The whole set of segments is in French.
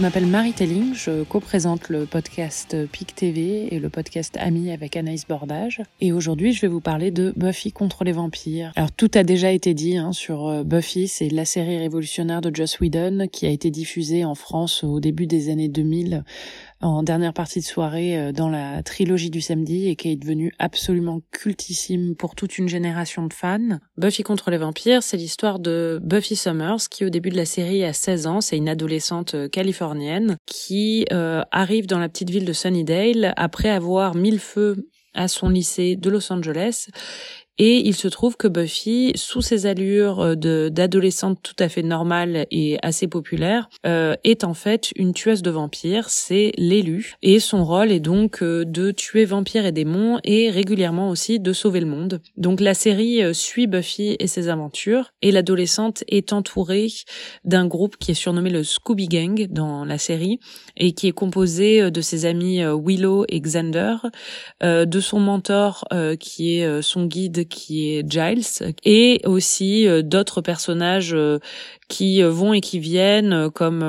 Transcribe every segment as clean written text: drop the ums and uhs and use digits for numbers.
Je m'appelle Marie Telling, je co-présente le podcast Peak TV et le podcast Amis avec Anaïs Bordage. Et aujourd'hui, je vais vous parler de Buffy contre les vampires. Alors, tout a déjà été dit sur Buffy, c'est la série révolutionnaire de Joss Whedon qui a été diffusée en France au début des années 2000 en dernière partie de soirée dans la trilogie du samedi et qui est devenue absolument cultissime pour toute une génération de fans. Buffy contre les vampires, c'est l'histoire de Buffy Summers qui, au début de la série, a 16 ans, c'est une adolescente californienne qui arrive dans la petite ville de Sunnydale après avoir mis le feu à son lycée de Los Angeles. Et il se trouve que Buffy, sous ses allures d'adolescente tout à fait normale et assez populaire, est en fait une tueuse de vampires, c'est l'élue. Et son rôle est donc de tuer vampires et démons et régulièrement aussi de sauver le monde. Donc la série suit Buffy et ses aventures et l'adolescente est entourée d'un groupe qui est surnommé le Scooby Gang dans la série et qui est composé de ses amis Willow et Xander, de son mentor qui est son guide qui est Giles, et aussi d'autres personnages qui vont et qui viennent, comme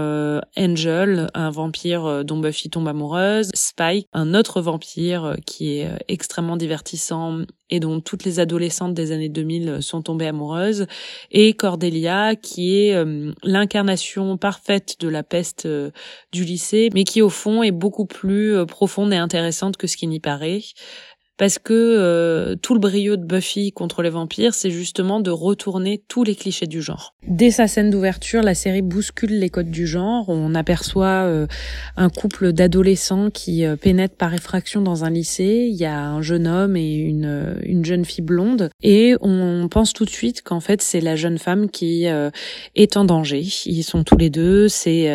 Angel, un vampire dont Buffy tombe amoureuse, Spike, un autre vampire qui est extrêmement divertissant et dont toutes les adolescentes des années 2000 sont tombées amoureuses, et Cordelia, qui est l'incarnation parfaite de la peste du lycée, mais qui au fond est beaucoup plus profonde et intéressante que ce qui n'y paraît. Parce que tout le brio de Buffy contre les vampires, c'est justement de retourner tous les clichés du genre. Dès sa scène d'ouverture, la série bouscule les codes du genre. On aperçoit un couple d'adolescents qui pénètrent par effraction dans un lycée. Il y a un jeune homme et une jeune fille blonde. Et on pense tout de suite qu'en fait, c'est la jeune femme qui est en danger. Ils sont tous les deux, c'est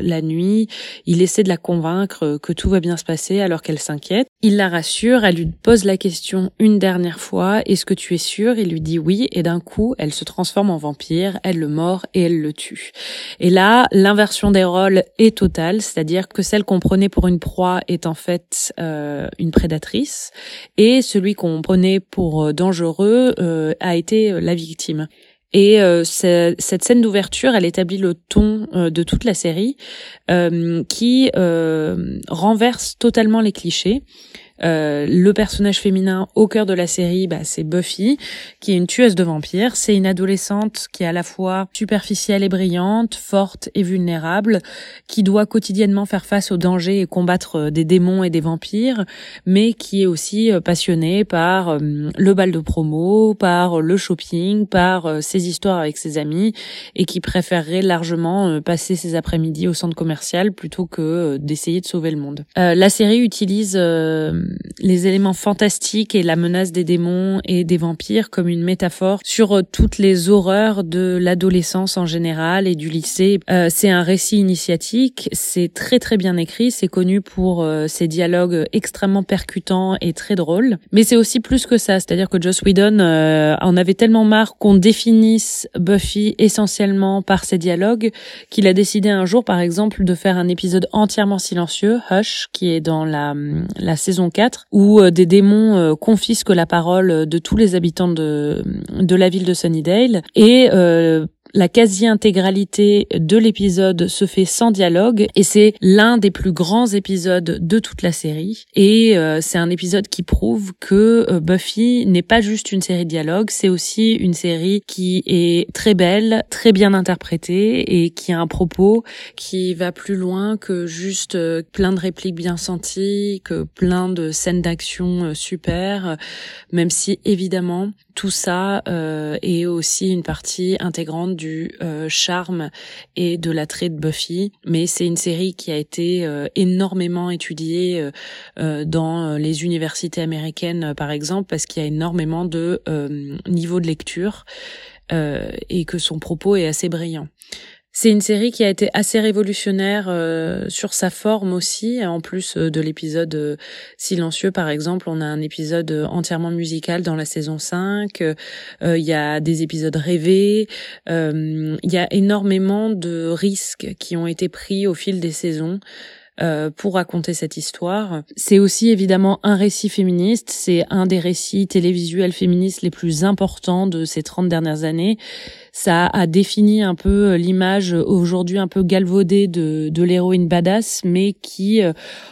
la nuit. Il essaie de la convaincre que tout va bien se passer alors qu'elle s'inquiète. Il la rassure, elle lui pose la question une dernière fois, « Est-ce que tu es sûre ?» Il lui dit oui, et d'un coup, elle se transforme en vampire, elle le mord et elle le tue. Et là, l'inversion des rôles est totale, c'est-à-dire que celle qu'on prenait pour une proie est en fait une prédatrice, et celui qu'on prenait pour dangereux a été la victime. Et cette scène d'ouverture, elle établit le ton de toute la série, qui renverse totalement les clichés. Le personnage féminin au cœur de la série, c'est Buffy, qui est une tueuse de vampires. C'est une adolescente qui est à la fois superficielle et brillante, forte et vulnérable, qui doit quotidiennement faire face aux dangers et combattre des démons et des vampires, mais qui est aussi passionnée par le bal de promo, par le shopping, par ses histoires avec ses amis, et qui préférerait largement passer ses après-midi au centre commercial plutôt que d'essayer de sauver le monde. La série utilise les éléments fantastiques et la menace des démons et des vampires comme une métaphore sur toutes les horreurs de l'adolescence en général et du lycée. C'est un récit initiatique, c'est très très bien écrit, c'est connu pour ses dialogues extrêmement percutants et très drôles. Mais c'est aussi plus que ça, c'est-à-dire que Joss Whedon en avait tellement marre qu'on définisse Buffy essentiellement par ses dialogues qu'il a décidé un jour par exemple de faire un épisode entièrement silencieux, Hush, qui est dans la saison 4, où des démons confisquent la parole de tous les habitants de la ville de Sunnydale, et la quasi-intégralité de l'épisode se fait sans dialogue, et c'est l'un des plus grands épisodes de toute la série. Et c'est un épisode qui prouve que Buffy n'est pas juste une série de dialogues, c'est aussi une série qui est très belle, très bien interprétée, et qui a un propos qui va plus loin que juste plein de répliques bien senties, que plein de scènes d'action super, même si évidemment tout ça est aussi une partie intégrante du charme et de l'attrait de Buffy. Mais c'est une série qui a été énormément étudiée dans les universités américaines, par exemple, parce qu'il y a énormément de niveaux de lecture et que son propos est assez brillant. C'est une série qui a été assez révolutionnaire sur sa forme aussi. En plus de l'épisode silencieux, par exemple, on a un épisode entièrement musical dans la saison 5. Il y a des épisodes rêvés. Il y a énormément de risques qui ont été pris au fil des saisons. pour raconter cette histoire. C'est aussi évidemment un récit féministe, c'est un des récits télévisuels féministes les plus importants de ces 30 dernières années. Ça a défini un peu l'image aujourd'hui un peu galvaudée de l'héroïne badass, mais qui,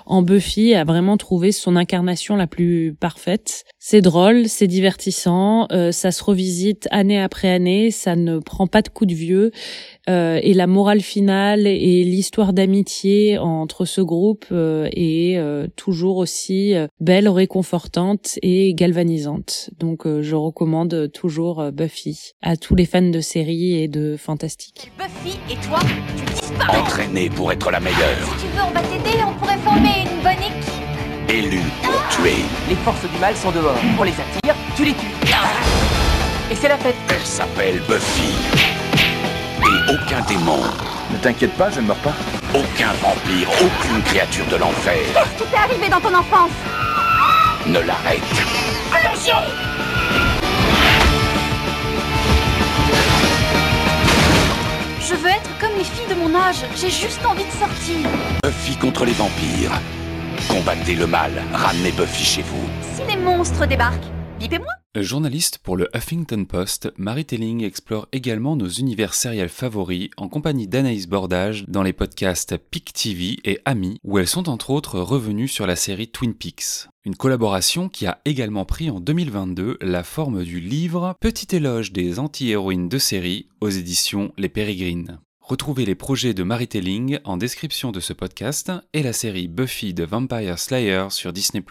en Buffy, a vraiment trouvé son incarnation la plus parfaite. C'est drôle, c'est divertissant, ça se revisite année après année, ça ne prend pas de coup de vieux, et la morale finale et l'histoire d'amitié entre ce groupe est toujours aussi belle, réconfortante et galvanisante. Donc je recommande toujours Buffy à tous les fans de séries et de fantastique. Buffy et toi, tu disparais. Entraînée pour être la meilleure. Si tu veux, on va t'aider, on pourrait former une bonne équipe. Élus pour tuer. Les forces du mal sont dehors. On les attire, tu les tues. Et c'est la fête. Elle s'appelle Buffy. Et aucun démon. Ne t'inquiète pas, je ne meurs pas. Aucun vampire, aucune créature de l'enfer. Qu'est-ce qui t'est arrivé dans ton enfance? Ne l'arrête. Attention! Je veux être comme les filles de mon âge. J'ai juste envie de sortir. Buffy contre les vampires. Combattez le mal, ramenez Buffy chez vous. Si les monstres débarquent, bipez-moi. Journaliste pour le Huffington Post, Marie Telling explore également nos univers sériels favoris en compagnie d'Anaïs Bordage dans les podcasts Peak TV et Amis, où elles sont entre autres revenues sur la série Twin Peaks. Une collaboration qui a également pris en 2022 la forme du livre Petit éloge des anti-héroïnes de séries aux éditions Les Pérégrines. Retrouvez les projets de Marie Telling en description de ce podcast et la série Buffy The Vampire Slayer sur Disney+.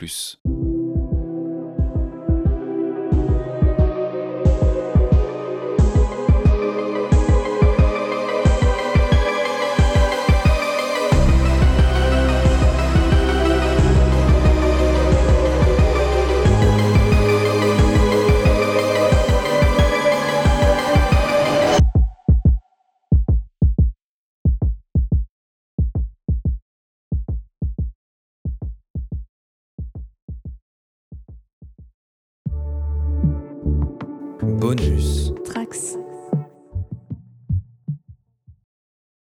Bonus. Trax.